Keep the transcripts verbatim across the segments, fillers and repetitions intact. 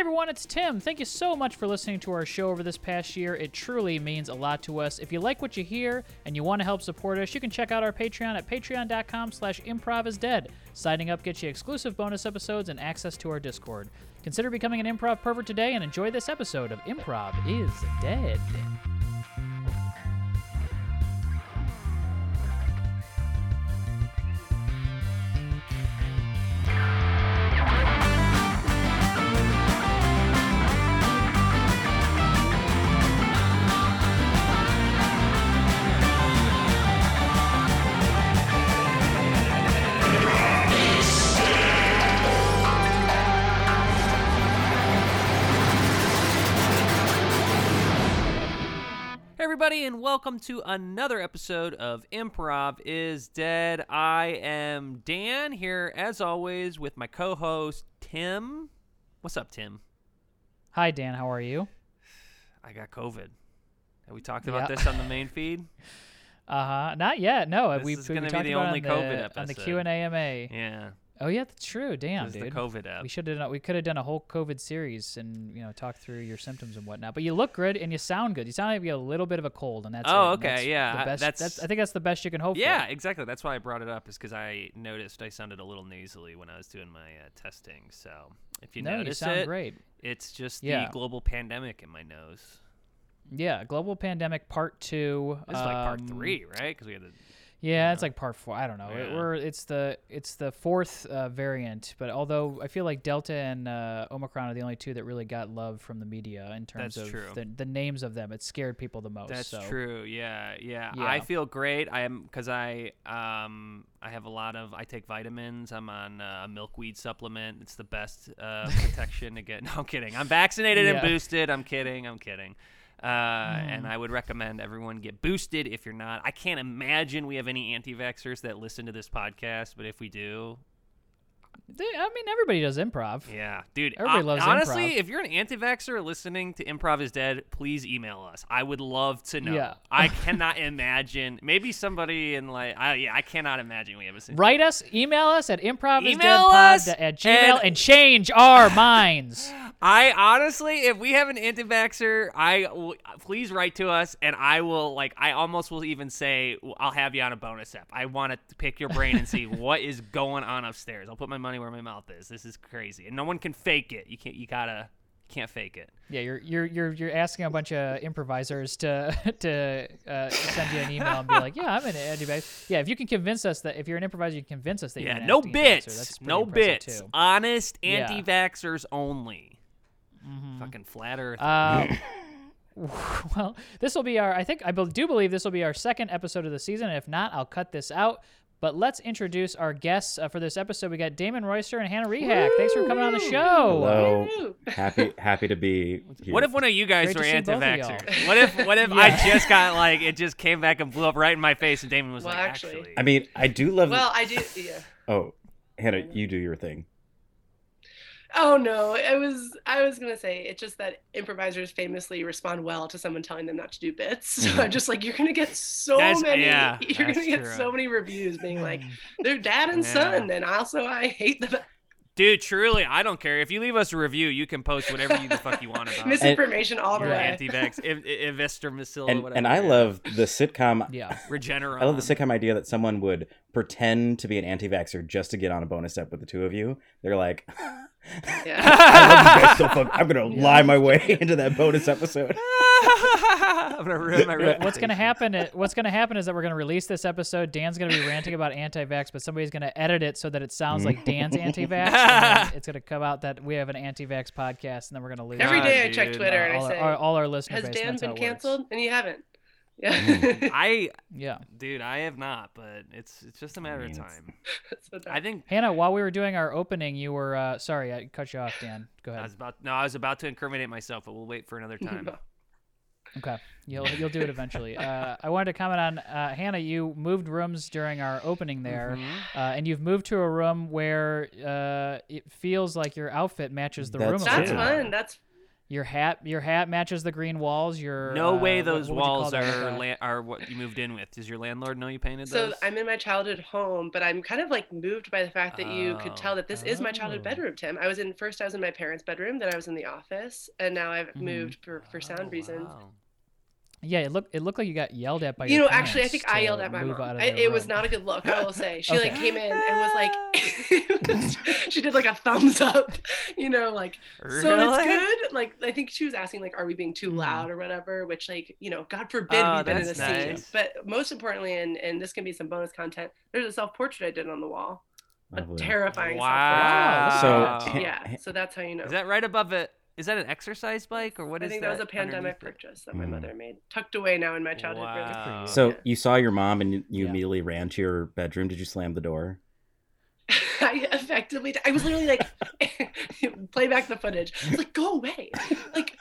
everyone, it's Tim. Thank you so much for listening to our show over this past year. It truly means a lot to us. If you like what you hear and you want to help support us, you can check out our Patreon at patreon.com slash improvisdead. Signing up gets you exclusive bonus episodes and access to our Discord. Consider becoming an improv pervert today and enjoy this episode of Improv is Dead. Everybody, and welcome to another episode of Improv is Dead. I am Dan here, as always, with my co-host Tim. What's up, Tim? Hi, Dan. How are you? I got COVID. Have we talked about yeah. this on the main feed? Uh huh. Not yet. No, this we, is going to be the only COVID the, episode on the Q and A M A. Yeah. Oh yeah, that's true. Damn, this dude. Is the COVID app. We should have. We could have done a whole COVID series and you know talk through your symptoms and whatnot. But you look good and you sound good. You sound like you have a little bit of a cold, and that's oh it. okay, that's yeah. The best, that's, that's I think that's the best you can hope yeah, for. Yeah, exactly. That's why I brought it up, is because I noticed I sounded a little nasally when I was doing my uh, testing. So if you no, notice you sound it, great. It's just yeah. the global pandemic in my nose. Yeah, global pandemic part two. This um, is like part three, right? Because we had the. Yeah, yeah, it's like part four. I don't know. Yeah. It, we're it's the it's the fourth uh, variant, but although I feel like Delta and uh, Omicron are the only two that really got love from the media in terms That's of the, the names of them, it scared people the most. That's so. true. Yeah, yeah, yeah. I feel great. I am because I um I have a lot of I take vitamins. I'm on a uh, milkweed supplement. It's the best uh, protection to get. No, I'm kidding. I'm vaccinated yeah. and boosted. I'm kidding. I'm kidding. Uh, mm. And I would recommend everyone get boosted if you're not. I can't imagine we have any anti-vaxxers that listen to this podcast, but if we do... Dude, I mean, everybody does improv. Yeah, dude. Everybody uh, loves honestly, improv. Honestly, if you're an anti-vaxxer listening to Improv is Dead, please email us. I would love to know. Yeah. I cannot imagine. Maybe somebody in like, I, yeah, I cannot imagine we have a situation. Write us, email us at improvisdeadpod at gmail and, and change our minds. I honestly, if we have an anti-vaxxer, I w- please write to us, and I will, like, I almost will even say, I'll have you on a bonus app. I want to pick your brain and see what is going on upstairs. I'll put my money where my mouth is. This is crazy, and no one can fake it. You can't. You gotta. Can't fake it. Yeah, you're you're you're you're asking a bunch of improvisers to to uh, send you an email and be like, yeah, I'm an anti-vaxxer. Yeah, if you can convince us that if you're an improviser, you can convince us that yeah, you're an no bits, that's no bits, too. Honest anti-vaxxers yeah. only. Mm-hmm. Fucking flat Earth. Um, well, this will be our. I think I do believe this will be our second episode of the season. And if not, I'll cut this out. But let's introduce our guests uh, for this episode. We got Daymon Royster and Hannah Rehak. Thanks for coming on the show. Hello. happy happy to be here. What if one of you guys Great were anti-vaxxers? What if what if yeah. I just got like it just came back and blew up right in my face and Daymon was well, like actually. actually. I mean, I do love Well, I do yeah. Oh, Hannah, you do your thing. Oh no, I was I was gonna say it's just that improvisers famously respond well to someone telling them not to do bits. So I'm just like, you're gonna get so that's, many yeah, you're gonna get true. so many reviews being like, they're dad and yeah. son, and also I hate them. Dude, truly, I don't care. If you leave us a review, you can post whatever you the fuck you want about misinformation all the way. Anti-vax, investor misil, whatever. And I love the sitcom. Yeah, Regeneron. I love the sitcom idea that someone would pretend to be an anti-vaxxer just to get on a bonus step with the two of you. They're like. Yeah. I love you guys so much. I'm gonna yeah. lie my way into that bonus episode. I'm gonna ruin my reputation. What's gonna happen? Is, what's gonna happen is that we're gonna release this episode. Dan's gonna be ranting about anti-vax, but somebody's gonna edit it so that it sounds like Dan's anti-vax. And it's gonna come out that we have an anti-vax podcast, and then we're gonna lose. Every day oh, I dude. check Twitter uh, and I say, our, all our listeners. Has Dan been canceled? And you haven't. Yeah. I yeah, dude, I have not, but it's it's just a matter I mean, of time. I think Hannah, while we were doing our opening, you were uh, sorry, I cut you off, Dan. Go ahead. I was about no, I was about to incriminate myself, but we'll wait for another time. Okay, you'll you'll do it eventually. Uh, I wanted to comment on uh, Hannah. You moved rooms during our opening there, mm-hmm. uh, and you've moved to a room where uh, it feels like your outfit matches the that's room. That's fun. That's Your hat, your hat matches the green walls. Your no uh, way those what, what walls are la- are what you moved in with. Does your landlord know you painted those? So I'm in my childhood home, but I'm kind of like moved by the fact that oh. you could tell that this oh. is my childhood bedroom, Tim. I was in first, I was in my parents' bedroom, then I was in the office, and now I've mm-hmm. moved for, for sound oh, reasons. Wow. Yeah, it looked it looked like you got yelled at by your you know. Actually, I think I yelled at my mom. I, it room. was not a good look, I will say. She okay. like came in and was like, she did like a thumbs up, you know, like really? so it's good. Like I think she was asking like, are we being too loud or whatever? Which like you know, God forbid oh, we've been in a nice. scene. But most importantly, and and this can be some bonus content. There's a self portrait I did on the wall, Lovely. a terrifying wow. self portrait. Wow. So yeah, so that's how you know. Is that right above it? Is that an exercise bike or what I is that? I think that was a pandemic purchase that my mm. mother made. Tucked away now in my childhood wow. room. So yeah. you saw your mom and you, you yeah. immediately ran to your bedroom. Did you slam the door? I effectively, I was literally like, play back the footage. I was like, go away. Like,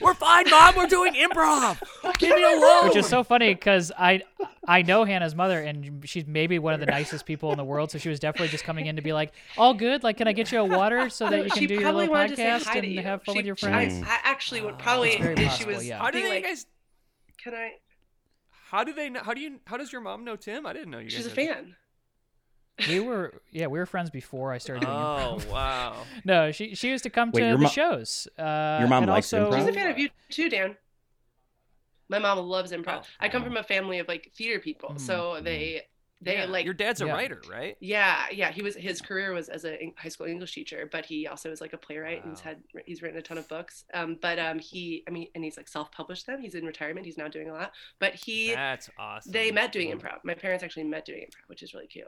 we're fine, Mom. We're doing improv. Leave me alone. Which is so funny because I, I know Hannah's mother and she's maybe one of the nicest people in the world. So she was definitely just coming in to be like, all good. Like, can I get you a water so that you can she do your little podcast and you. have fun she, with your friends? I, I actually would probably, oh, if possible, she was, yeah. how do you like, guys, can I, how do they know? How do you, how does your mom know Tim? I didn't know you. She's guys a fan. That. We were, yeah, we were friends before I started doing improv. Oh, wow. No, she she used to come Wait, to the mo- shows. Uh, your mom likes also, improv? She's a fan of you too, Dan. My mom loves improv. Oh. I come from a family of, like, theater people, mm. so they, they yeah. like... Your dad's a yeah. writer, right? Yeah, yeah. He was His career was as a high school English teacher, but he also is, like, a playwright, wow. and he's, had, he's written a ton of books. Um, But um, he, I mean, and he's, like, self-published them. He's in retirement. He's now doing a lot. But he... That's awesome. They met doing improv. My parents actually met doing improv, which is really cute.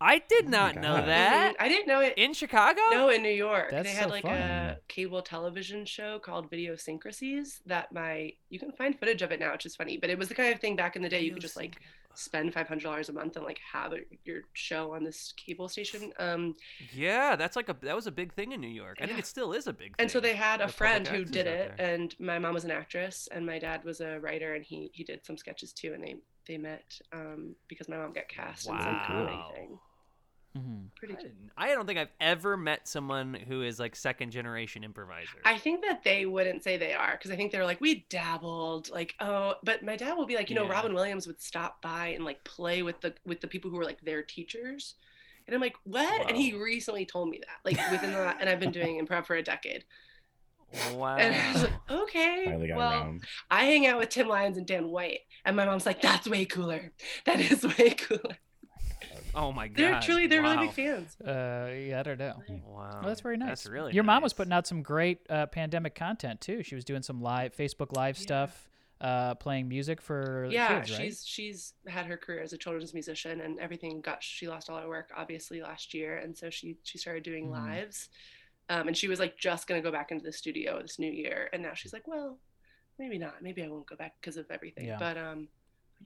I did not oh know that. I didn't know it. In Chicago? No, in New York. That's they had so like fun. a cable television show called Videosyncrasies that my, you can find footage of it now, which is funny, but it was the kind of thing back in the day you could just like spend five hundred dollars a month and like have a, your show on this cable station. Um, yeah, that's like a, that was a big thing in New York. I yeah. think it still is a big thing. And so they had a friend who did it and my mom was an actress and my dad was a writer and he, he did some sketches too and they, they met um, because my mom got cast wow. in some comedy thing. Mm-hmm. Pretty good. I, I don't think I've ever met someone who is like second generation improviser. I think that they wouldn't say they are because I think they're like, we dabbled, like, oh, but my dad will be like, you yeah. know, Robin Williams would stop by and like play with the with the people who were like their teachers. And I'm like, what? Wow. And he recently told me that, like within the, and I've been doing improv for a decade. Wow. And I was like, okay, well, around. I hang out with Tim Lyons and Dan White. And my mom's like, that's way cooler. That is way cooler. Oh my god! They're truly they're wow. really big fans. Uh, yeah, I don't know. Wow, well, that's very nice. That's really your nice. Mom was putting out some great uh, pandemic content too. She was doing some live Facebook live yeah. stuff, uh, playing music for yeah. kids, right? She's she's had her career as a children's musician and everything got she lost all her work obviously last year, and so she she started doing mm. lives, um, and she was like just gonna go back into the studio this new year, and now she's like, well, maybe not, maybe I won't go back because of everything, yeah. but um.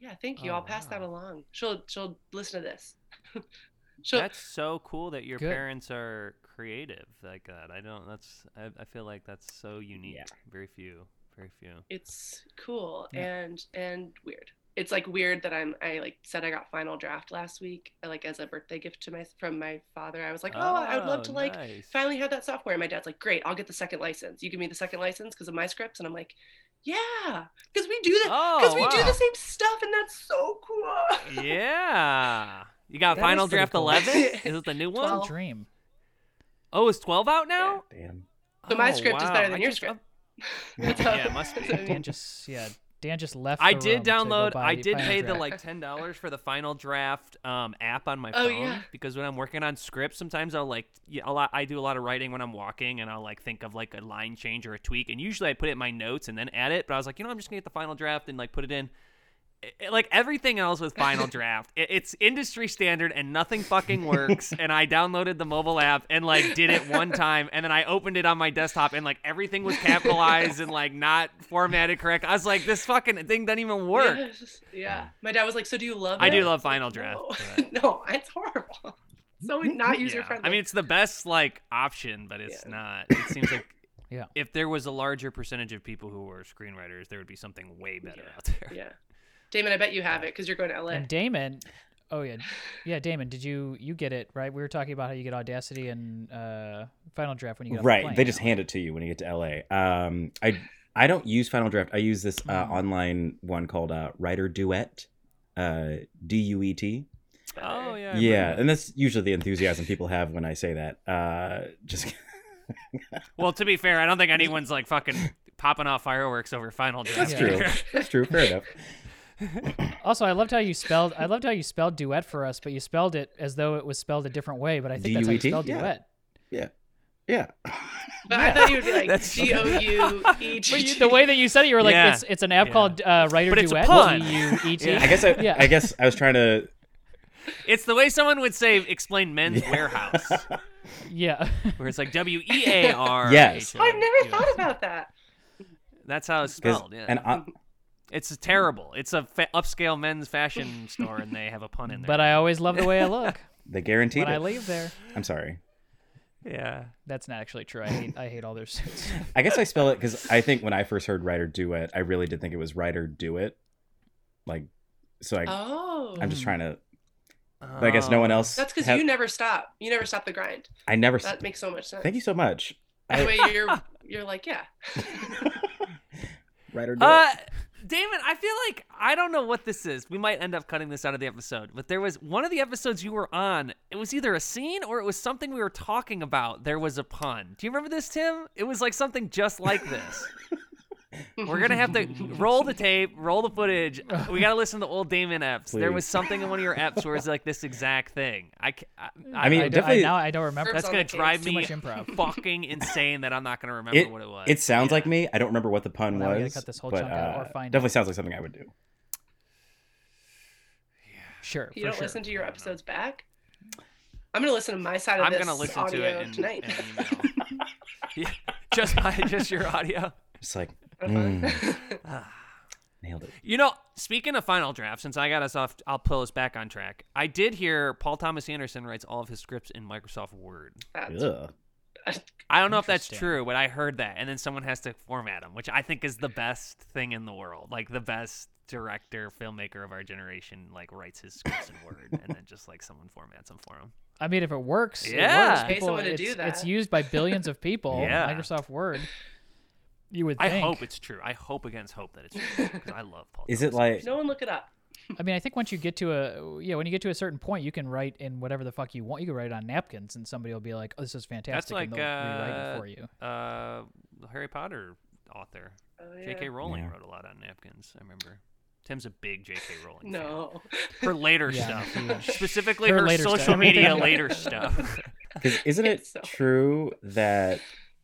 Yeah, thank you. Oh, I'll pass wow. that along. She'll she'll listen to this. That's so cool that your Good. parents are creative like that. I don't. That's. I, I feel like that's so unique. Yeah. Very few. Very few. It's cool yeah. and and weird. It's like weird that I'm. I like said I got Final Draft last week. Like as a birthday gift to my from my father. I was like, oh, oh I would love to nice. like finally have that software. And my dad's like, great. I'll get the second license. You give me the second license because of my scripts. And I'm like. Yeah, because we do that. Because oh, we wow. do the same stuff, and that's so cool. Yeah, you got that Final Draft cool. eleven. Is it the new one? twelve Dream. Oh, is twelve out now? Yeah, damn. So my oh, script wow. is better than I your just, script. Uh, yeah, it must be. Dan just yeah, Dan just left. I the did room download. I did Final pay Draft. the like ten dollars for the Final Draft um app on my phone oh, yeah. because when I'm working on scripts, sometimes I'll like yeah, I'll, I do a lot of writing when I'm walking, and I'll like think of like a line change or a tweak, and usually I put it in my notes and then add it. But I was like, you know, I'm just gonna get the Final Draft and like put it in. It, it, like everything else with Final Draft, it, it's industry standard and nothing fucking works. And I downloaded the mobile app and like did it one time, and then I opened it on my desktop and like everything was capitalized and like not formatted correct. I was like, this fucking thing doesn't even work. Yeah, just, yeah. my dad was like, so do you love? I it? do love Final Draft. No, no it's horrible. So not user yeah. friendly. I mean, it's the best like option, but it's yeah. not. It seems like. yeah. If there was a larger percentage of people who were screenwriters, there would be something way better yeah. out there. Yeah. Damon, I bet you have it because you're going to L A. And Damon, Oh yeah, yeah. Daymon, did you you get it right? We were talking about how you get Audacity and uh, Final Draft when you get right. The they just hand it to you when you get to L A. Um, I I don't use Final Draft. I use this uh, mm-hmm. online one called uh, Writer Duet, uh, D U E T. Oh yeah. Yeah, right. And that's usually the enthusiasm people have when I say that. Uh, just. Well, to be fair, I don't think anyone's like fucking popping off fireworks over Final Draft. That's true. That's true. Fair enough. Also, I loved how you spelled. I loved how you spelled duet for us, but you spelled it as though it was spelled a different way. But I think D U E T? That's how you spelled yeah. duet. Yeah, yeah. But yeah. I thought you would be like G O U E T. The way that you said it, you were like, yeah. it's it's an app yeah. called uh, Writer but Duet. It's a pun. G U E T. Yeah. I guess. I, yeah. I guess I was trying to. It's the way someone would say "explain men's yeah. warehouse." Yeah, where it's like W E A R. Yes, I've never thought about that. That's how it's spelled. Yeah. And I, it's terrible. It's a fa- upscale men's fashion store, and they have a pun in there. But I always love the way I look. They guaranteed it. When I leave there. I'm sorry. Yeah. That's not actually true. I hate, I hate all their suits. I guess I spell it because I think when I first heard Writer Duet, I really did think it was Writer Duet. Like, so I, oh. I'm just trying to, but I guess no one else. That's because have... you never stop. You never stop the grind. I never stop. That st- makes so much sense. Thank you so much. That way you're, you're like, yeah. Writer Duet. Uh, Daymon, I feel like, I don't know what this is. We might end up cutting this out of the episode, but there was one of the episodes you were on. It was either a scene or it was something we were talking about. There was a pun. Do you remember this, Tim? It was like something just like this. We're going to have to roll the tape, roll the footage. We got to listen to old Daymon eps. Please. There was something in one of your eps where it's like this exact thing. I, I, I mean, I, definitely. I, now I don't remember. That's going to drive me fucking insane that I'm not going to remember it, what it was. It sounds yeah. like me. I don't remember what the pun well, was. I'm going to cut this whole but, chunk uh, out or find definitely it. Sounds like something I would do. Yeah. Sure. You don't sure. listen to your episodes back? I'm going to listen to my side of I'm this gonna listen audio to it in, tonight. In yeah, just, my, just your audio. Just like. Mm. Nailed it. You know, speaking of Final Draft, since I got us off, I'll pull us back on track. I did hear Paul Thomas Anderson writes all of his scripts in Microsoft Word. Yeah. I don't know if that's true, but I heard that, and then someone has to format them, which I think is the best thing in the world. Like the best director, filmmaker of our generation, like writes his scripts in Word, and then just like someone formats them for him. I mean, if it works, yeah, it works. People, it's, do that. It's used by billions of people. Yeah. Microsoft Word. You would think. I hope it's true. I hope against hope that it's true. Because I love Paul. Is Thomas it like no one look it up? I mean, I think once you get to a yeah, when you get to a certain point, you can write in whatever the fuck you want. You can write it on napkins, and somebody will be like, "Oh, this is fantastic." That's like and they'll uh, rewrite it for you. Uh, Harry Potter author oh, yeah. J K. Rowling yeah. wrote a lot on napkins. I remember. Tim's a big J K. Rowling. No, fan. Her later yeah, stuff, specifically her, her later social stuff. Media later stuff. Because isn't it so. True that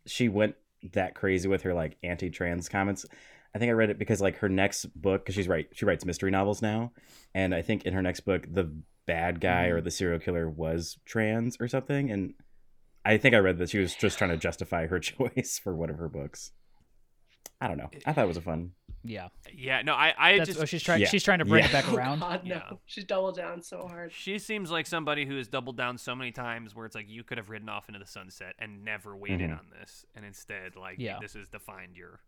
she went that crazy with her like anti-trans comments? I think I read it because like her next book, because she's right she writes mystery novels now, and I think in her next book the bad guy or the serial killer was trans or something, and I think I read that she was just trying to justify her choice for one of her books. I don't know. I thought it was a fun yeah yeah no I I That's, just oh, she's trying yeah. she's trying to bring yeah. it back around. Oh God, no. yeah. She's doubled down so hard. She seems like somebody who has doubled down so many times where it's like you could have ridden off into the sunset and never weighed mm-hmm. in on this, and instead like yeah. this has defined your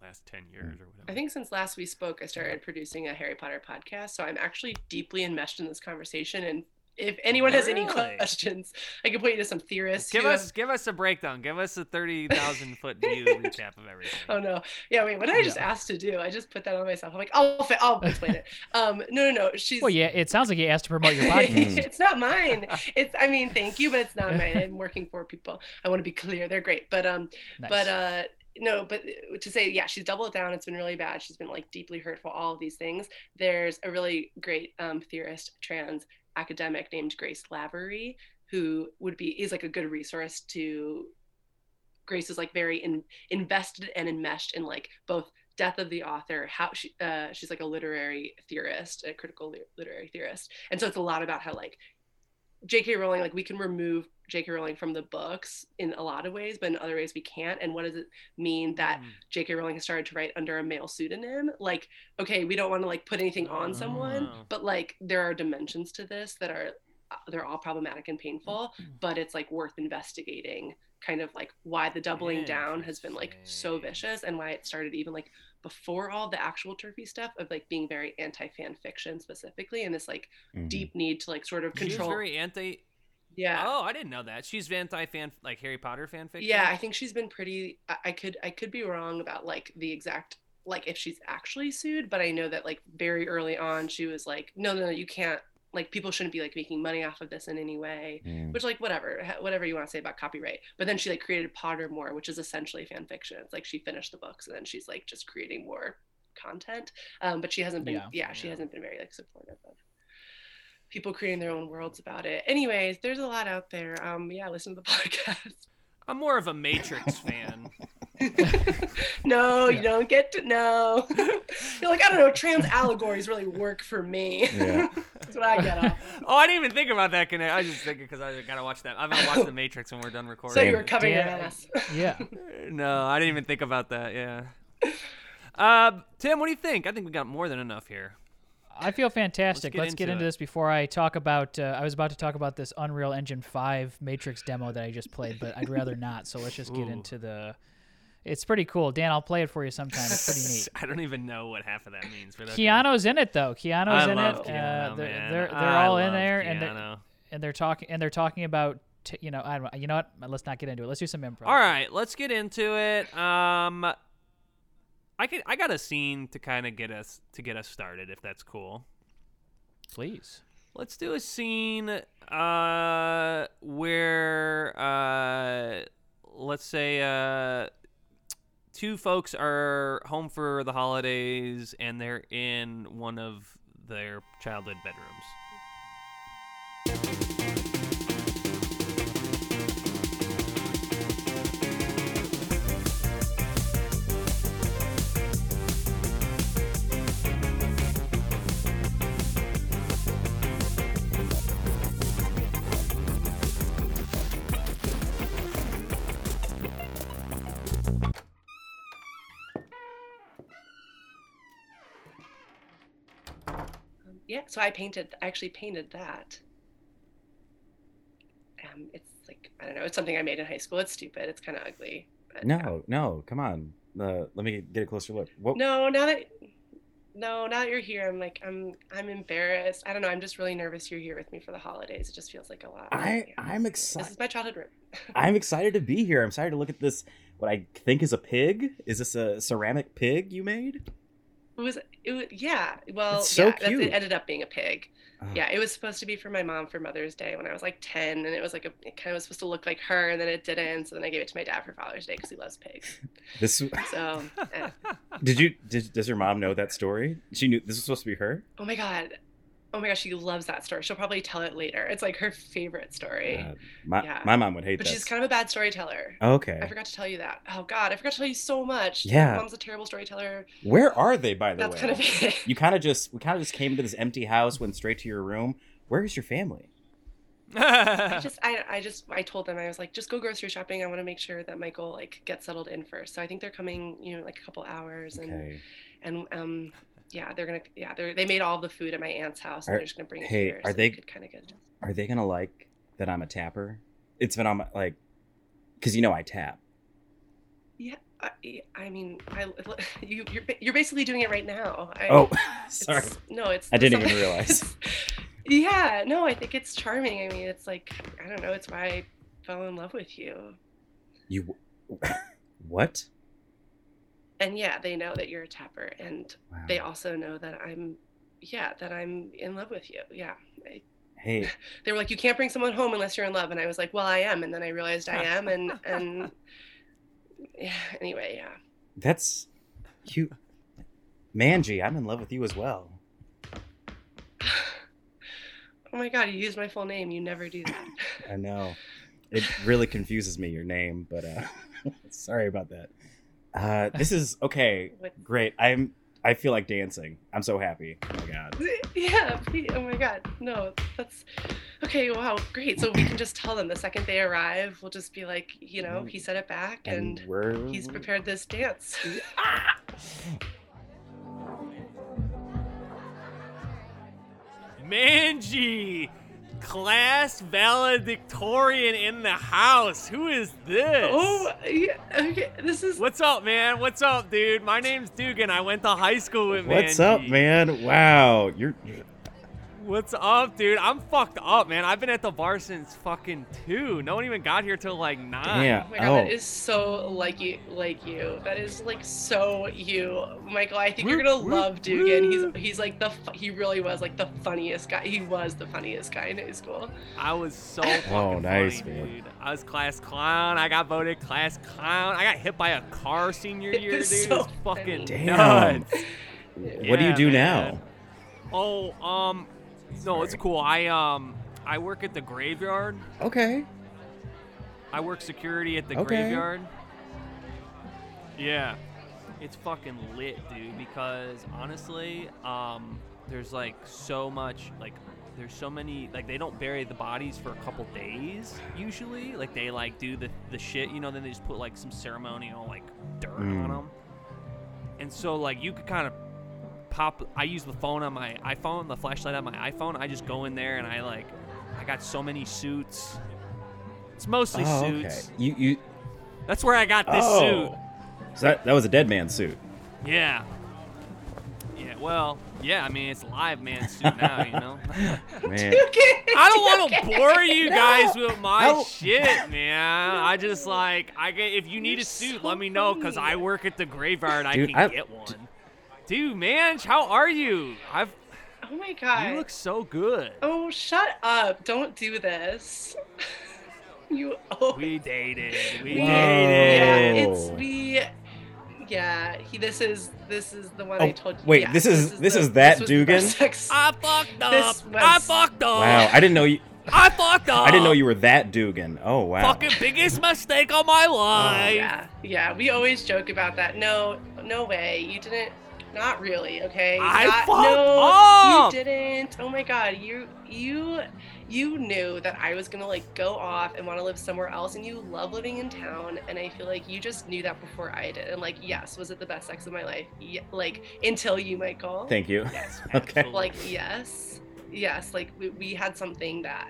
last ten years mm-hmm. or whatever. I think since last we spoke I started producing a Harry Potter podcast, so I'm actually deeply enmeshed in this conversation, and if anyone has really? Any questions, I can point you to some theorists. Give us have... give us a breakdown. Give us a thirty thousand foot view recap of everything. Oh, no. Yeah, wait, what did I just no. ask to do? I just put that on myself. I'm like, I'll, I'll explain it. Um, no, no, no. She's... Well, yeah, it sounds like you asked to promote your podcast. It's not mine. It's. I mean, thank you, but it's not mine. I'm working for people. I want to be clear. They're great. But, um, nice. but uh, no, but to say, yeah, she's doubled down. It's been really bad. She's been, like, deeply hurtful, all of these things. There's a really great um, theorist, trans academic named Grace Lavery, who would be is like a good resource to. Grace is like very in, invested and enmeshed in like both death of the author, how she uh, she's like a literary theorist, a critical literary theorist, and so it's a lot about how like J K. Rowling, like we can remove J K. Rowling from the books in a lot of ways, but in other ways we can't. And what does it mean that mm. J K. Rowling has started to write under a male pseudonym? Like, okay, we don't want to like put anything on someone, uh. but like there are dimensions to this that are, they're all problematic and painful, mm-hmm. but it's like worth investigating kind of like why the doubling down has been like so vicious, and why it started even like before all the actual turfy stuff of like being very anti-fan fiction specifically, and this like mm-hmm. deep need to like sort of control. She's very anti. Yeah. Oh, I didn't know that. She's anti-fan, like Harry Potter fan fiction. Yeah, I think she's been pretty. I, I could I could be wrong about like the exact like if she's actually sued, but I know that like very early on she was like, no, no, no, you can't. Like people shouldn't be like making money off of this in any way, mm. which like whatever, whatever you want to say about copyright. But then she like created Pottermore, which is essentially fan fiction. It's like she finished the books and then she's like just creating more content. Um, but she hasn't been, yeah, yeah she yeah. hasn't been very like supportive of people creating their own worlds about it. Anyways, there's a lot out there. Um, yeah, listen to the podcast. I'm more of a Matrix fan. no, yeah. you don't get to know. You're like, I don't know, trans allegories really work for me. Yeah. That's what I get off. Oh, I didn't even think about that. Connect. I was just thinking because I got to watch that. I'm going to watch The Matrix when we're done recording. So you were covering yeah. your ass. Yeah. No, I didn't even think about that. Yeah. Uh, Tim, what do you think? I think we got more than enough here. I feel fantastic. Let's get, Let's into, get into this before I talk about, uh, I was about to talk about this Unreal Engine five Matrix demo that I just played, but I'd rather not. So let's just Ooh. get into the... It's pretty cool. Dan, I'll play it for you sometime. It's pretty neat. I don't even know what half of that means. But okay. Keanu's in it, though. Keanu's I in love it. Keanu, uh, they're, man. They're, they're all in there, Keanu. and they're and they're talking and they're talking about t- you know I don't you know what let's not get into it. Let's do some improv. All right, let's get into it. Um, I could I got a scene to kind of get us to get us started, if that's cool. Please. Let's do a scene uh, where uh, let's say. Uh, Two folks are home for the holidays, and they're in one of their childhood bedrooms. Yeah, so I painted, I actually painted that. Um, it's like, I don't know, it's something I made in high school. It's stupid. It's kind of ugly. But, no, yeah. no, come on. Uh, let me get a closer look. What? No, now that, no, now that you're here, I'm like, I'm, I'm embarrassed. I don't know. I'm just really nervous you're here with me for the holidays. It just feels like a lot. I, yeah. I'm excited. This is my childhood room. I'm excited to be here. I'm excited to look at this, what I think is a pig. Is this a ceramic pig you made? It was, it was, yeah, well, so yeah, that's, it ended up being a pig. Oh. Yeah, it was supposed to be for my mom for Mother's Day when I was like ten, and it was like, a, it kind of was supposed to look like her, and then it didn't, so then I gave it to my dad for Father's Day because he loves pigs. This So, yeah. Did you, did, does your mom know that story? She knew this was supposed to be her? Oh my God. Oh my gosh, she loves that story. She'll probably tell it later. It's like her favorite story. Uh, my, yeah. my mom would hate that. But this. She's kind of a bad storyteller. Oh, okay. I forgot to tell you that. Oh God, I forgot to tell you so much. Yeah. My mom's a terrible storyteller. Where are they, by the That's way? That's kind of it. You kind of just, we kind of just came to this empty house, went straight to your room. Where is your family? I just, I, I just, I told them, I was like, just go grocery shopping. I want to make sure that Michael like gets settled in first. So I think they're coming, you know, like a couple hours. Okay. And, and, um... Yeah, they're gonna. Yeah, they they made all the food at my aunt's house, and are, they're just gonna bring it hey, here. Are so they kind of good? Are they gonna like that I'm a tapper? It's been on my like, because you know I tap. Yeah, I, I mean, I you you're you're basically doing it right now. I, oh, sorry. It's, no, it's. I didn't even realize. Yeah, no, I think it's charming. I mean, it's like I don't know. It's why I fell in love with you. You, what? And yeah, they know that you're a tapper, and wow. they also know that I'm, yeah, that I'm in love with you. Yeah. I, hey. They were like, you can't bring someone home unless you're in love, and I was like, well, I am, and then I realized I am, and and yeah. Anyway, yeah. That's you, Manji. I'm in love with you as well. Oh my God, you used my full name. You never do that. I know. It really confuses me, your name, but uh, sorry about that. Uh, this is okay. What? Great. I'm. I feel like dancing. I'm so happy. Oh my God. Yeah. Oh my God. No, that's okay. Wow. Great. So we can just tell them the second they arrive, we'll just be like, you know, he said it back, and, and we're... he's prepared this dance. Ah! Manji, class valedictorian in the house. Who is this? Oh, yeah, okay, this is. What's up, man? What's up, dude? My name's Dugan. I went to high school with Mandy. What's up, man? Wow, you're. What's up, dude? I'm fucked up, man. I've been at the bar since fucking two. No one even got here till like nine. Yeah. Oh my God, oh. That is so like you, like you. That is like so you, Michael. I think whoop, you're gonna whoop, love Dugan. Whoop. He's he's like the he really was like the funniest guy. He was the funniest guy in high school. I was so fucking oh, nice, funny, man. Dude. I was class clown. I got voted class clown. I got hit by a car senior year, dude. So it was fucking funny. Nuts. Damn. Yeah, what do you do man. now? Oh, um. No, it's cool. I um I work at the graveyard. Okay. I work security at the okay. graveyard. Yeah. It's fucking lit, dude, because honestly, um there's like so much like there's so many like they don't bury the bodies for a couple days usually. Like they like do the the shit, you know, then they just put like some ceremonial like dirt mm. on them. And so like you could kind of pop I use the phone on my iPhone, the flashlight on my iPhone. I just go in there and I like I got so many suits. It's mostly oh, suits. Okay. You you That's where I got this oh. suit. So that that was a dead man's suit. Yeah. Yeah, well, yeah, I mean it's live man's suit now, you know. Man. I don't want to bore you guys no. with my no. shit, man. I just like I get if you need You're a suit, so let me know cuz I work at the graveyard. Dude, I can I, get one. D- Dude, man, how are you? I've. Oh my God. You look so good. Oh, shut up! Don't do this. you. Always... We dated. We Whoa. dated. Yeah, it's we. Yeah, he. This is this is the one oh, I told you. Wait, yeah, this is this is, this the, is that this Dugan? I fucked up. Was... I fucked up. Wow, I didn't know you. I fucked up. I didn't know you were that Dugan. Oh wow. Fucking biggest mistake of my life. Oh, yeah, yeah. We always joke about that. No, no way. You didn't. Not really, okay? I Not, no, up. You didn't. Oh my God, you you you knew that I was gonna like go off and want to live somewhere else, and you love living in town. And I feel like you just knew that before I did. And like, yes, was it the best sex of my life? Yeah, like until you, Michael. Thank you. Yes. Okay. Like yes, yes. Like we, we had something that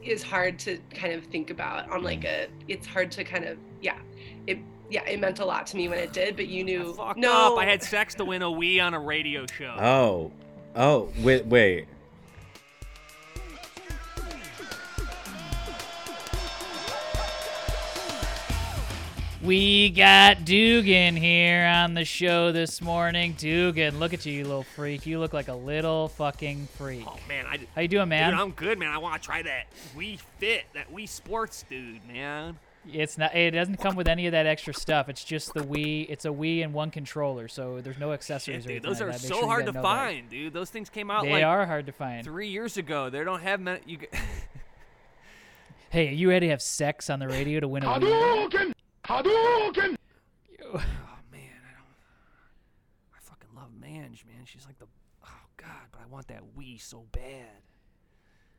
is hard to kind of think about on like a. It's hard to kind of yeah. It. Yeah, it meant a lot to me when it did, but you knew. I no, up. I had sex to win a Wii on a radio show. Oh, oh, wait, wait. We got Dugan here on the show this morning. Dugan, look at you, you little freak. You look like a little fucking freak. Oh, man. I, How you doing, man? Dude, I'm good, man. I want to try that Wii Fit, that Wii Sports, dude, man. It's not. It doesn't come with any of that extra stuff. It's just the Wii. It's a Wii and one controller, so there's no accessories. Shit, dude, or those are like so sure hard to find, that. dude. Those things came out. They like are hard to find. Three years ago, they don't have many. You... hey, you had to have sex on the radio to win a Wii. Hadouken! Hadouken! Oh man, I don't. I fucking love Mange, man. She's like the. Oh God, but I want that Wii so bad.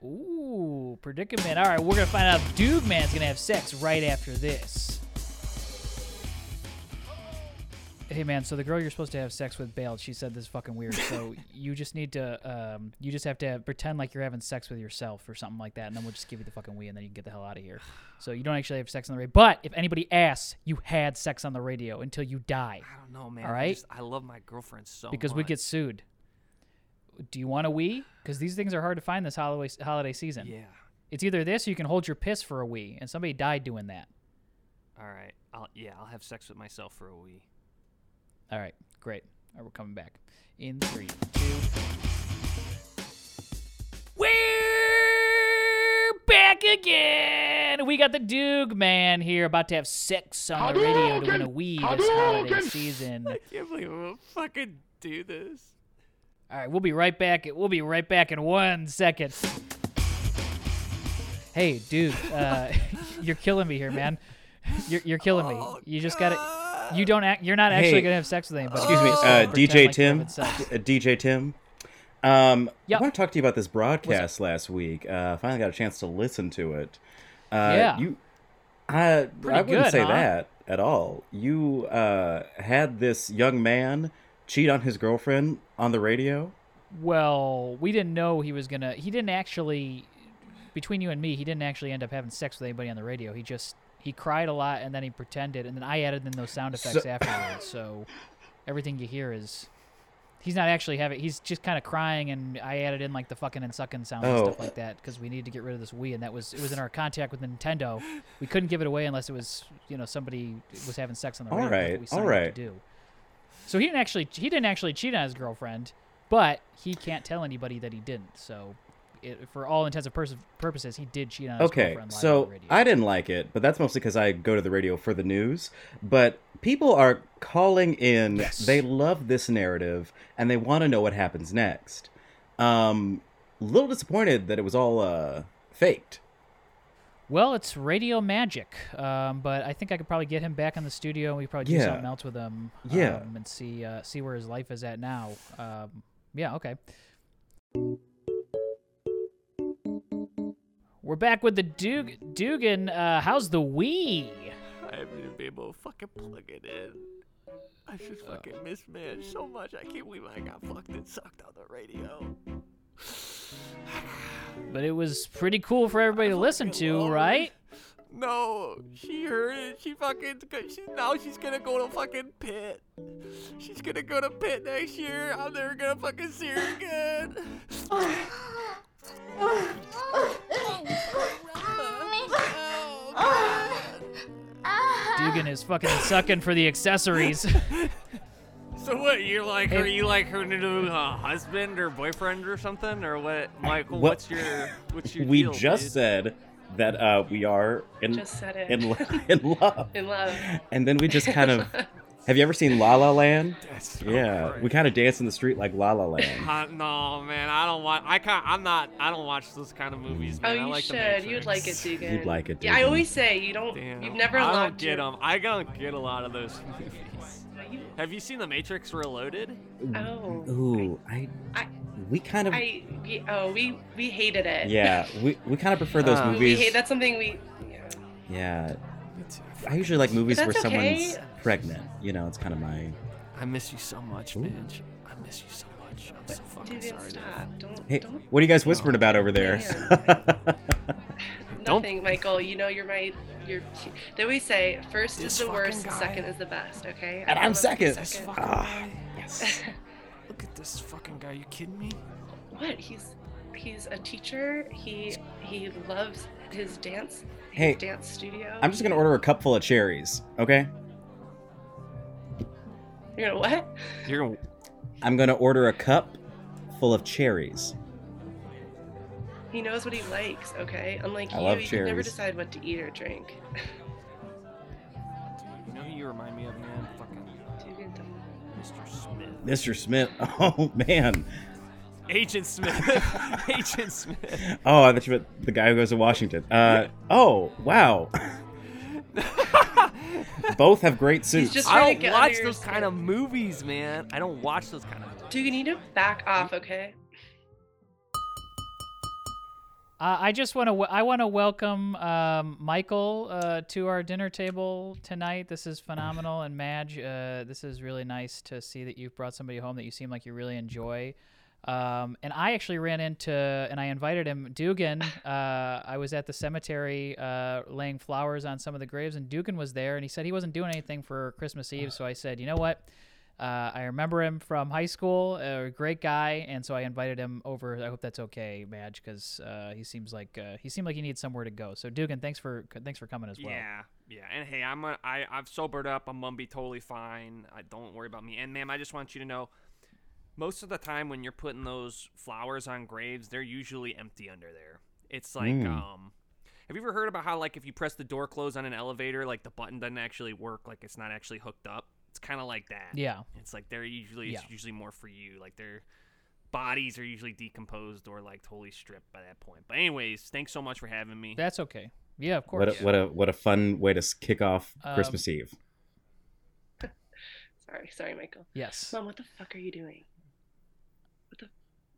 Ooh, predicament. All right, we're going to find out if Dude Man's going to have sex right after this. Hey, man, so the girl you're supposed to have sex with bailed. She said this is fucking weird, so you just need to, um, you just have to have, pretend like you're having sex with yourself or something like that, and then we'll just give you the fucking Wii, and then you can get the hell out of here. So you don't actually have sex on the radio. But if anybody asks, you had sex on the radio until you die. I don't know, man. All right? I, just, I love my girlfriend so because much. Because we get sued. Do you want a Wii? Because these things are hard to find this holiday holiday season. Yeah. It's either this or you can hold your piss for a Wii, and somebody died doing that. All right. I'll, yeah, I'll have sex with myself for a Wii. All right. Great. All right, we're coming back. In three, two. We're back again. We got the Duke Man here about to have sex on the radio to win a Wii this holiday season. I can't believe we'll fucking do this. All right, we'll be right back. We'll be right back in one second. Hey, dude, uh, you're killing me here, man. You're, you're killing me. You just gotta. You don't act. You're not actually hey, gonna have sex with anybody. Excuse me, uh, D J, like Tim, uh, D J Tim. D J Tim. I want to talk to you about this broadcast last week. I uh, finally got a chance to listen to it. Uh, yeah. You. I. Pretty I wouldn't good, say huh? that at all. You uh, had this young man cheat on his girlfriend on the radio? well, we didn't know he was going to... He didn't actually... Between you and me, he didn't actually end up having sex with anybody on the radio. He just... He cried a lot, and then he pretended, and then I added in those sound effects so- afterwards. So everything you hear is... He's not actually having... He's just kind of crying, and I added in, like, the fucking and sucking sound oh. and stuff like that, because we needed to get rid of this Wii, and that was... It was in our contract with Nintendo. We couldn't give it away unless it was, you know, somebody was having sex on the radio. All right, we all right. To do. So he didn't actually... He didn't actually cheat on his girlfriend, but he can't tell anybody that he didn't, so... It, for all intents and pers- purposes, he did cheat on his okay, girlfriend live so on the radio. I didn't like it, but that's mostly because I go to the radio for the news. But people are calling in. Yes. They love this narrative, and they want to know what happens next. Um, little disappointed that it was all uh, faked. Well, it's radio magic, um, but I think I could probably get him back in the studio, and we probably do yeah. something else with him yeah. um, and see uh, see where his life is at now. Um, yeah, okay. We're back with the Dug- Dugan. Uh, how's the Wii? I haven't even been able to fucking plug it in. I just fucking mismanaged so much. I can't believe I got fucked and sucked on the radio. But it was pretty cool for everybody I to listen to, love. Right? No, she heard it. She fucking. She, now she's gonna go to fucking Pitt. She's gonna go to Pitt next year. I'm never gonna fucking see her again. Oh, oh, oh, oh, Dugan is fucking sucking for the accessories. So what? You like her? You like her new uh, husband or boyfriend or something? Or what, Michael? What? What's your what's your? We deal, just dude? said that uh, we are in just said it. in in love. In love. And then we just kind of. Have you ever seen La La Land? That's so yeah, great. We kind of dance in the street like La La Land. Uh, no, man, I don't watch. I can't. I'm not. I don't watch those kind of movies. Man. Oh, you I like should. The You'd like it, Dugan. You'd like it. Dugan. Yeah, I always say you don't. Damn. You've never. I don't get them. I don't get a lot of those movies. Have you seen The Matrix Reloaded? Oh. Ooh, I. I we kind of. I. We, oh, we we hated it. Yeah, we we kind of prefer those uh, movies. We hate. That's something we. Yeah. Yeah. I usually like movies where okay. someone's pregnant. You know, it's kind of my... I miss you so much, Ooh. bitch. I miss you so much. I'm but, so fucking dude, sorry. Stop. Don't, hey, don't, what are you guys whispering no, about over there? Nothing, Michael. You know you're my... You're, they always say, first this is the worst, guy. second is the best, okay? And I'm second. second. Oh, yes. Look at this fucking guy. You kidding me? What? He's he's a teacher. He he loves his dance. Hey, dance studio. I'm just gonna order a cup full of cherries, okay? You're gonna what? You're gonna. I'm gonna order a cup full of cherries. He knows what he likes, okay? Unlike I you, love you cherries. Can never decide what to eat or drink. You know who you remind me of, man? Fucking Mister Smith. Mister Smith. Oh man. Agent Smith. Agent Smith. Oh, I thought you meant the guy who goes to Washington. Uh, yeah. Oh, wow. Both have great suits. I don't watch those skin. kind of movies, man. I don't watch those kind of movies. Dude, you need to back off, okay? Uh, I just want to. W- I want to welcome um, Michael uh, to our dinner table tonight. This is phenomenal, and Madge, uh, this is really nice to see that you've brought somebody home that you seem like you really enjoy. Um, and I actually ran into, and I invited him, Dugan. Uh, I was at the cemetery uh, laying flowers on some of the graves, and Dugan was there, and he said he wasn't doing anything for Christmas Eve, so I said, you know what? Uh, I remember him from high school, a uh, great guy, and so I invited him over. I hope that's okay, Madge, because uh, he seems like uh, he seemed like he needs somewhere to go. So Dugan, thanks for thanks for coming as well. Yeah, yeah, and hey, I'm a, I I've sobered up. I'm gonna be totally fine. I don't worry about me. And ma'am, I just want you to know. Most of the time when you're putting those flowers on graves, they're usually empty under there. It's like, mm. um, have you ever heard about how, like, if you press the door close on an elevator, like, the button doesn't actually work, like, it's not actually hooked up? It's kind of like that. Yeah. It's like they're usually, yeah. it's usually more for you. Like, their bodies are usually decomposed or, like, totally stripped by that point. But anyways, thanks so much for having me. That's okay. Yeah, of course. What a, what a, what a fun way to kick off um, Christmas Eve. Sorry, sorry, Michael. Yes. Mom, what the fuck are you doing?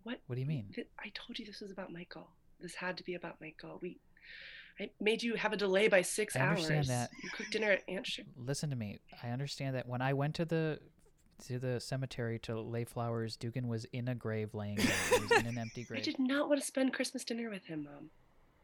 What? What do you mean? I told you this was about Michael. This had to be about Michael. We, I made you have a delay by six hours. I understand hours. that. You cooked dinner at Aunt Sh- Listen to me. I understand that when I went to the to the cemetery to lay flowers, Dugan was in a grave laying down. He was in an empty grave. I did not want to spend Christmas dinner with him, Mom.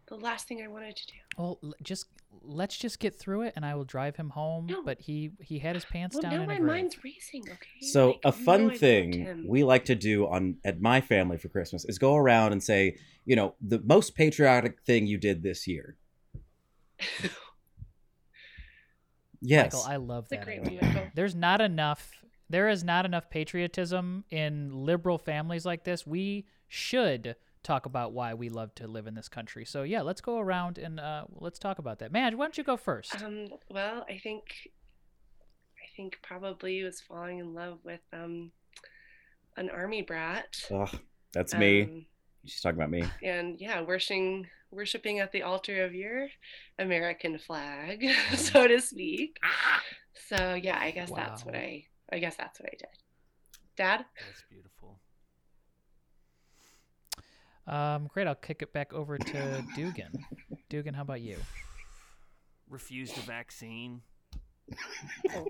The last thing I wanted to do. Well, just let's just get through it, and I will drive him home. No. But he he had his pants well, down. Well, now my grave. mind's racing. Okay. So like, a fun no, thing we like to do on at my family for Christmas is go around and say, you know, the most patriotic thing you did this year. Yes, Michael, I love that. It's a great one, Michael. There's not enough. There is not enough patriotism in liberal families like this. We should talk about why we love to live in this country. So yeah, let's go around and uh, let's talk about that. Madge, why don't you go first? Um, well, I think, I think probably was falling in love with um, an army brat. Oh, that's um, me. She's talking about me. And yeah, worshiping, worshiping at the altar of your American flag, so to speak. So yeah, I guess wow. that's what I. I guess that's what I did. Dad? That's beautiful. Um, great. I'll kick it back over to Dugan. Dugan, how about you? Refused a vaccine. Oh,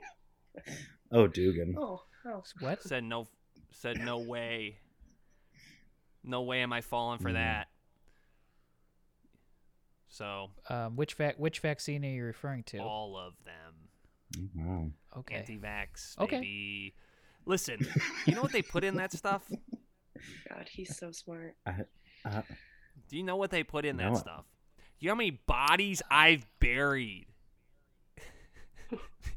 oh Dugan. Oh, oh, what? Said no. Said no way. No way am I falling for mm. that. So. Um, which vac? Which vaccine are you referring to? All of them. Wow. Okay. Anti-vax, baby. Okay. Listen, you know what they put in that stuff? God, he's so smart. Uh, uh, Do you know what they put in that stuff? Do you know how many bodies I've buried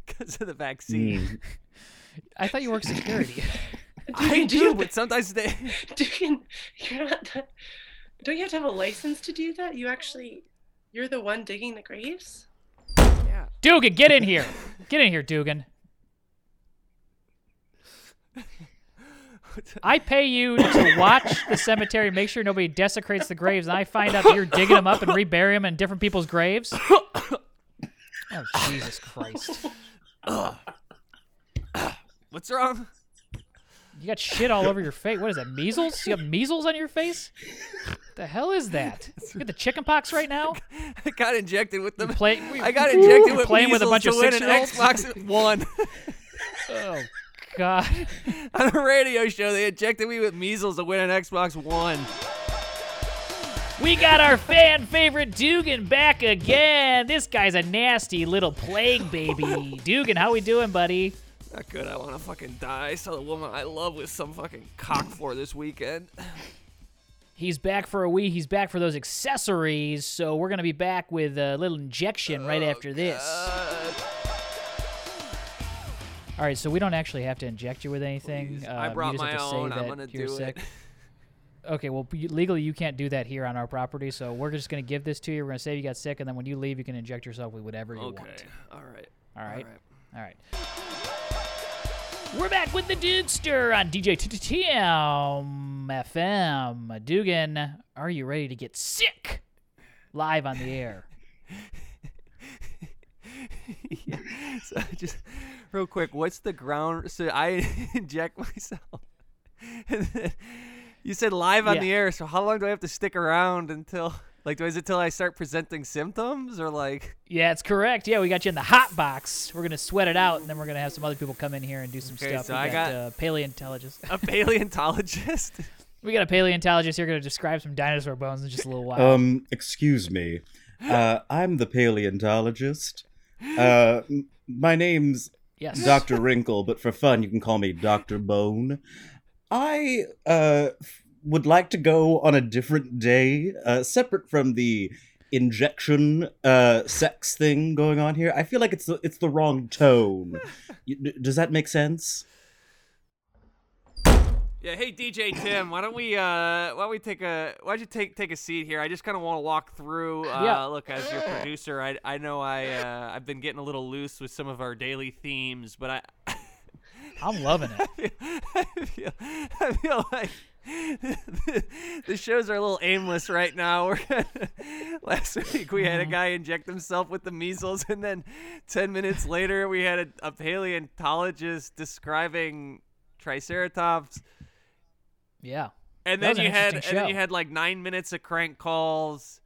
because of the vaccine? Mm. I thought you worked security. I do, do but sometimes they. Do you, you're not that, don't you have to have a license to do that? You actually, you're the one digging the graves? Yeah. Dugan, get in here. Get in here, Dugan. I pay you to watch the cemetery, make sure nobody desecrates the graves, and I find out that you're digging them up and rebury them in different people's graves. Oh, Jesus Christ. What's wrong? You got shit all over your face. What is that, measles? You have measles on your face? What the hell is that? You got the chicken pox right now? I got injected with the... Play, I got injected with playing measles with a bunch to of win an Xbox One. Oh, God. On a radio show, they injected me with measles to win an Xbox One. We got our fan favorite Dugan back again. This guy's a nasty little plague baby. Dugan, how we doing, buddy? Not good. I want to fucking die. I saw the woman I love with some fucking cock for this weekend. He's back for a week. He's back for those accessories. So we're going to be back with a little injection oh, right after God. this. All right. So we don't actually have to inject you with anything. Uh, I brought my own. I'm going to do sick. it. Okay. Well, legally, you can't do that here on our property. So we're just going to give this to you. We're going to say you got sick. And then when you leave, you can inject yourself with whatever you okay. want. Okay. All right. All right. All right. All right. We're back with the Dugster on D J T T M F M. Dugan, are you ready to get sick? Live on the air. Yeah. So just real quick, what's the ground? So I inject myself. And then you said live on yeah. the air. So how long do I have to stick around until? Like, is it until I start presenting symptoms or like? Yeah, it's correct. Yeah, we got you in the hot box. We're going to sweat it out, and then we're going to have some other people come in here and do some okay, stuff. So we I got, got a paleontologist. A paleontologist? We got a paleontologist here going to describe some dinosaur bones in just a little while. Um, excuse me. Uh, I'm the paleontologist. Uh, my name's yes. Doctor Wrinkle, but for fun, you can call me Doctor Bone. I, uh... would like to go on a different day, uh, separate from the injection uh, sex thing going on here. I feel like it's the, it's the wrong tone. You, does that make sense? Yeah. Hey, D J Tim, why don't we uh, why don't we take a why don't you take take a seat here? I just kind of want to walk through. Uh, yeah. Look, as your producer, I I know I uh, I've been getting a little loose with some of our daily themes, but I I'm loving it. I feel, I feel, I feel like. The shows are a little aimless right now. Last week we had a guy inject himself with the measles, and then ten minutes later we had a, a paleontologist describing Triceratops. Yeah, and then you had and then you had like nine minutes of crank calls,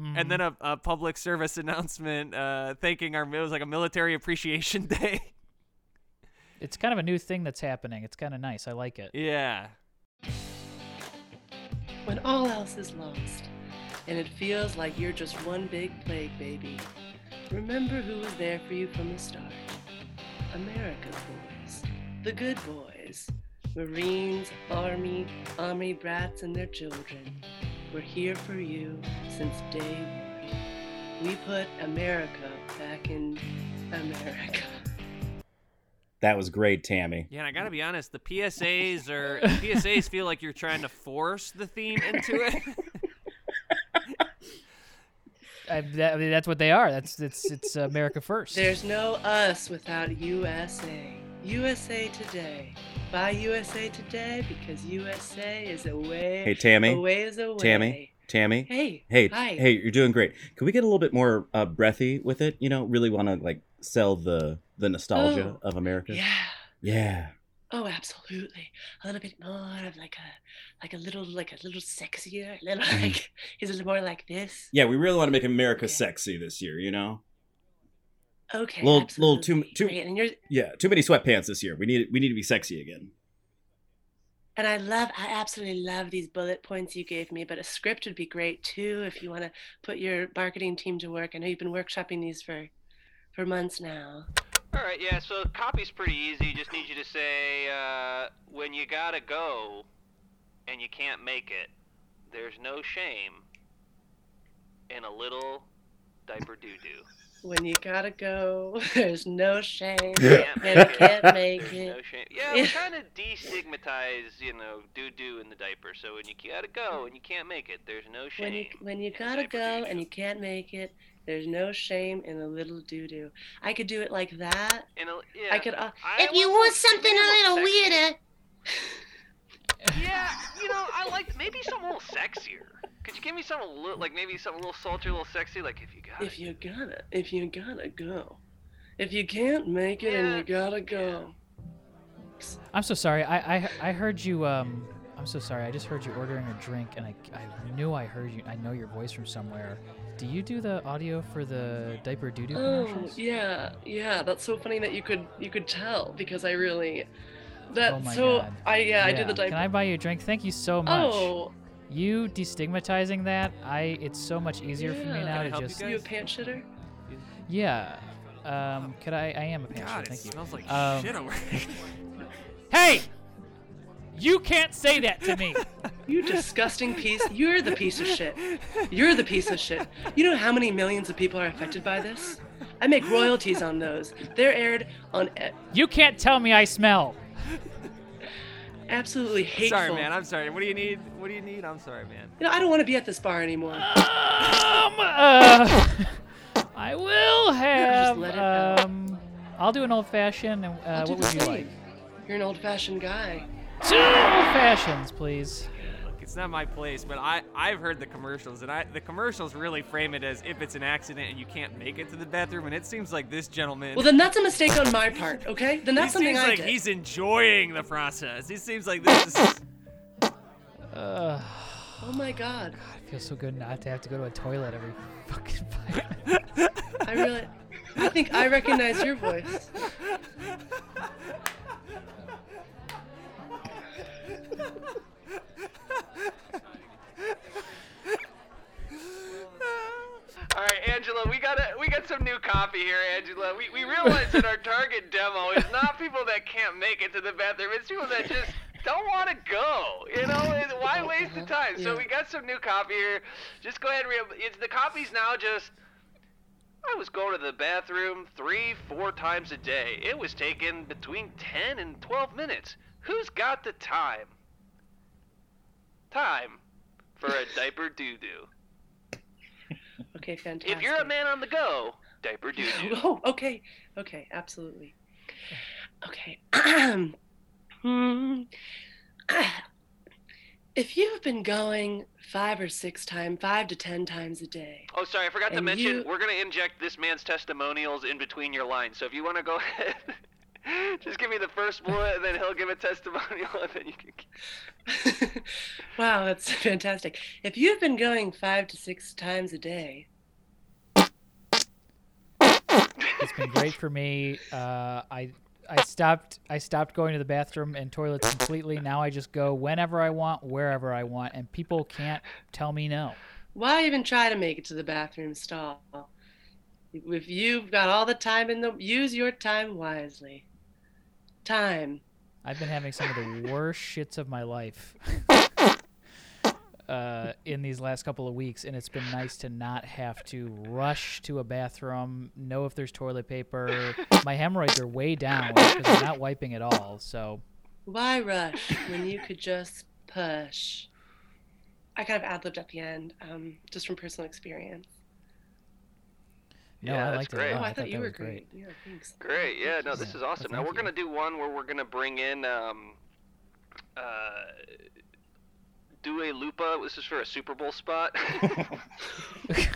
mm-hmm. and then a, a public service announcement uh, thanking our it was like a military appreciation day. it's kind of a new thing that's happening. It's kind of nice. I like it. Yeah. When all else is lost, and it feels like you're just one big plague baby, remember who was there for you from the start. America boys, the good boys, Marines, Army, Army brats, and their children. We're here for you since day one. We put America back in America. That was great, Tammy. Yeah, and I gotta be honest, the P S As are the P S As feel like you're trying to force the theme into it. I, that, I mean, that's what they are. That's it's it's America first. There's no us without U S A. U S A Today. Buy U S A Today because U S A is away. Hey, Tammy. Away is away. Tammy. Tammy. Hey. Hey. Hi. Hey, you're doing great. Can we get a little bit more uh, breathy with it? You know, really want to like sell the the nostalgia oh, of America. Yeah. Yeah. Oh, absolutely. A little bit more of like a like a little like a little sexier. A little like is it more like this? Yeah, we really want to make America okay. sexy this year, you know? Okay. Little absolutely. little too too right, and you're, yeah, too many sweatpants this year. We need we need to be sexy again. And I love I absolutely love these bullet points you gave me, but a script would be great too if you want to put your marketing team to work. I know you've been workshopping these for for months now. All right, yeah, so copy's pretty easy. Just need you to say, uh, when you gotta go and you can't make it, there's no shame in a little diaper doo-doo. When you gotta go, there's no shame and I can't make it. There's no shame. Yeah, we kind of destigmatize, you know, doo-doo in the diaper. So when you gotta go and you can't make it, there's no shame. When you, when you gotta go doo-doo. And you can't make it, there's no shame in a little doo-doo. I could do it like that. In a, yeah. I could. Uh, I if you want something a little weirder. Yeah, you know, I like maybe something a little sexier. Could you give me something a little, like maybe something a little sultry, a little sexy, like if you gotta. If you gotta, if you gotta go, if you can't make it yeah. and you gotta go. I'm so sorry. I I I heard you. Um, I'm so sorry. I just heard you ordering a drink, and I I knew I heard you. I know your voice from somewhere. Do you do the audio for the diaper doo-doo commercials? Oh, yeah, yeah. That's so funny that you could you could tell because I really that oh my so God. I yeah, yeah I did the diaper. Can I buy you a drink? Thank you so much. Oh, you destigmatizing that I it's so much easier yeah. for me now to just. You, you a pant shitter? Yeah. Um. Could I? I am a pant God, shitter. Thank it you. Smells like um, shit over here. Hey. You can't say that to me. You disgusting piece. You're the piece of shit. You're the piece of shit. You know how many millions of people are affected by this? I make royalties on those. They're aired on... E- you can't tell me I smell. Absolutely hateful. Sorry, man. I'm sorry. What do you need? What do you need? I'm sorry, man. You know, I don't want to be at this bar anymore. Um, uh, I will have... Just let it um, I'll do an old-fashioned. And uh, what would you like? You're an old-fashioned guy. Two old fashions, please. Look, it's not my place, but I, I've heard the commercials, and I the commercials really frame it as if it's an accident and you can't make it to the bathroom, and it seems like this gentleman... Well, then that's a mistake on my part, okay? Then that's something I did. He seems like he's enjoying the process. He seems like this is... Uh, oh, my God. God. It feels so good not to have to go to a toilet every fucking five minutes. I really... I think I recognize your voice. All right, Angela, we got a, we got some new copy here, Angela. We we realize that our target demo is not people that can't make it to the bathroom. It's people that just don't want to go. You know, why waste the time? Yeah. So we got some new copy here. Just go ahead and re- it's the copy's now just. I was going to the bathroom three, four times a day. It was taking between ten and twelve minutes. Who's got the time? Time for a diaper doo-doo. Okay, fantastic. If you're a man on the go, diaper doo-doo. Oh, okay. Okay, absolutely. Okay. If you've been going five or six times, five to ten times a day. Oh, sorry, I forgot to mention, you... we're going to inject this man's testimonials in between your lines. So if you want to go ahead... Just give me the first bullet, and then he'll give a testimonial, and then you can... Wow, that's fantastic. If you've been going five to six times a day... It's been great for me. Uh, I I stopped I stopped going to the bathroom and toilets completely. Now I just go whenever I want, wherever I want, and people can't tell me no. Why even try to make it to the bathroom stall? If you've got all the time in the, use your time wisely. Time. I've been having some of the worst shits of my life uh, in these last couple of weeks, and it's been nice to not have to rush to a bathroom, know if there's toilet paper. My hemorrhoids are way down because I'm not wiping at all. So why rush when you could just push? I kind of ad-libbed at the end, um, just from personal experience. No, yeah, I that's liked great. It oh, I, I thought, thought you were great. Great. Yeah, thanks. Great. Yeah, no, this yeah, is awesome. Now we're going to do one where we're going to bring in um, uh, Dua Lupa. This is for a Super Bowl spot. Yeah.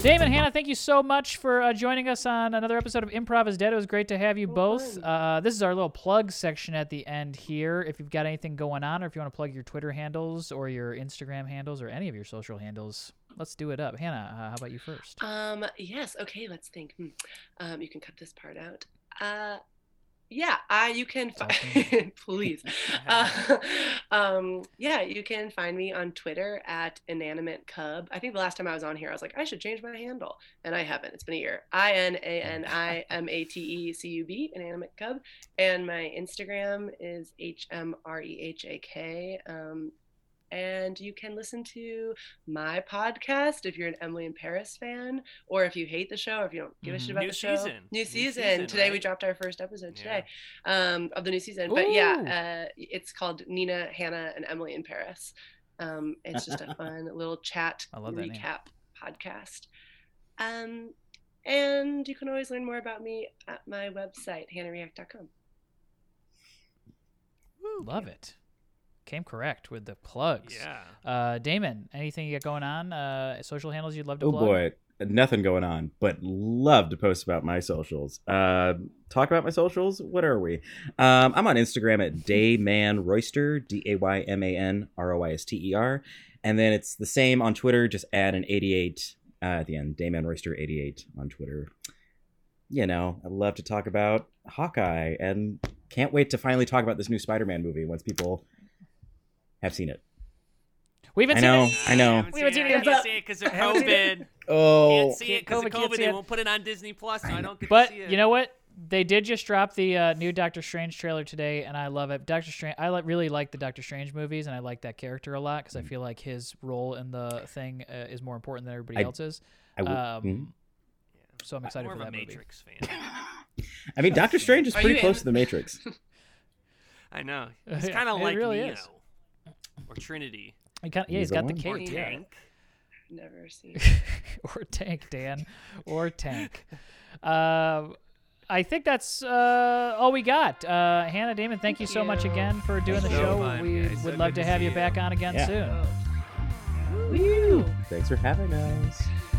Daymon, Hannah, thank you so much for uh, joining us on another episode of Improv is Dead. It was great to have you both. Uh, this is our little plug section at the end here. If you've got anything going on or if you want to plug your Twitter handles or your Instagram handles or any of your social handles, let's do it up. Hannah, uh, how about you first? Um, yes. Okay, let's think. Hmm. Um, you can cut this part out. Uh, yeah, I, you can find please. Uh, um, yeah, you can find me on Twitter at Inanimate Cub. I think the last time I was on here, I was like, I should change my handle, and I haven't. It's been a year. I N A N I M A T E C U B, Inanimate Cub, and my Instagram is H M R E H A K. Um, and you can listen to my podcast if you're an Emily in Paris fan, or if you hate the show, or if you don't give a shit about new the show. Season. New, new season. season today, right? We dropped our first episode today yeah. um, of the new season. Ooh. But yeah, uh, it's called Nina, Hannah, and Emily in Paris. Um, it's just a fun little chat recap podcast. Um, and you can always learn more about me at my website, Hannah React dot com. Love it. Came correct with the plugs. Yeah. Uh, Daymon, anything you got going on? Uh, social handles you'd love to oh plug? Oh, boy. Nothing going on, but love to post about my socials. Uh, talk about my socials? What are we? Um, I'm on Instagram at Daymon Royster, D A Y M A N R O Y S T E R. And then it's the same on Twitter. Just add an eighty-eight uh, at the end. Daymon Royster eighty-eight on Twitter. You know, I love to talk about Hawkeye and can't wait to finally talk about this new Spider-Man movie once people... have seen it. We haven't I know, seen it. I know. I we haven't seen it. It. I can't see it because of COVID. Oh, can't see it because of COVID. They won't put it on Disney Plus, so I don't get but to see it. But you know what? They did just drop the uh, new Doctor Strange trailer today, and I love it. Doctor Strange. I like, really like the Doctor Strange movies, and I like that character a lot because mm-hmm. I feel like his role in the thing uh, is more important than everybody I, else's. I will, um, mm-hmm. So I'm excited I'm more for that movie. I'm a Matrix movie. fan. I mean, Doctor Strange is Are pretty close in? to The Matrix. I know. It's kind of like really Neo. Is. Or Trinity. Kinda, yeah, he's, he's got the cape. Or Tank. Yeah. Never seen. Or Tank, Dan. Or Tank. uh, I think that's uh, all we got. Uh, Hannah, Daymon, thank, thank you so you. much again for doing it's the so show. Fun, we guys. would so love to have you, you back on again yeah. soon. Oh. Woo. Thanks for having us.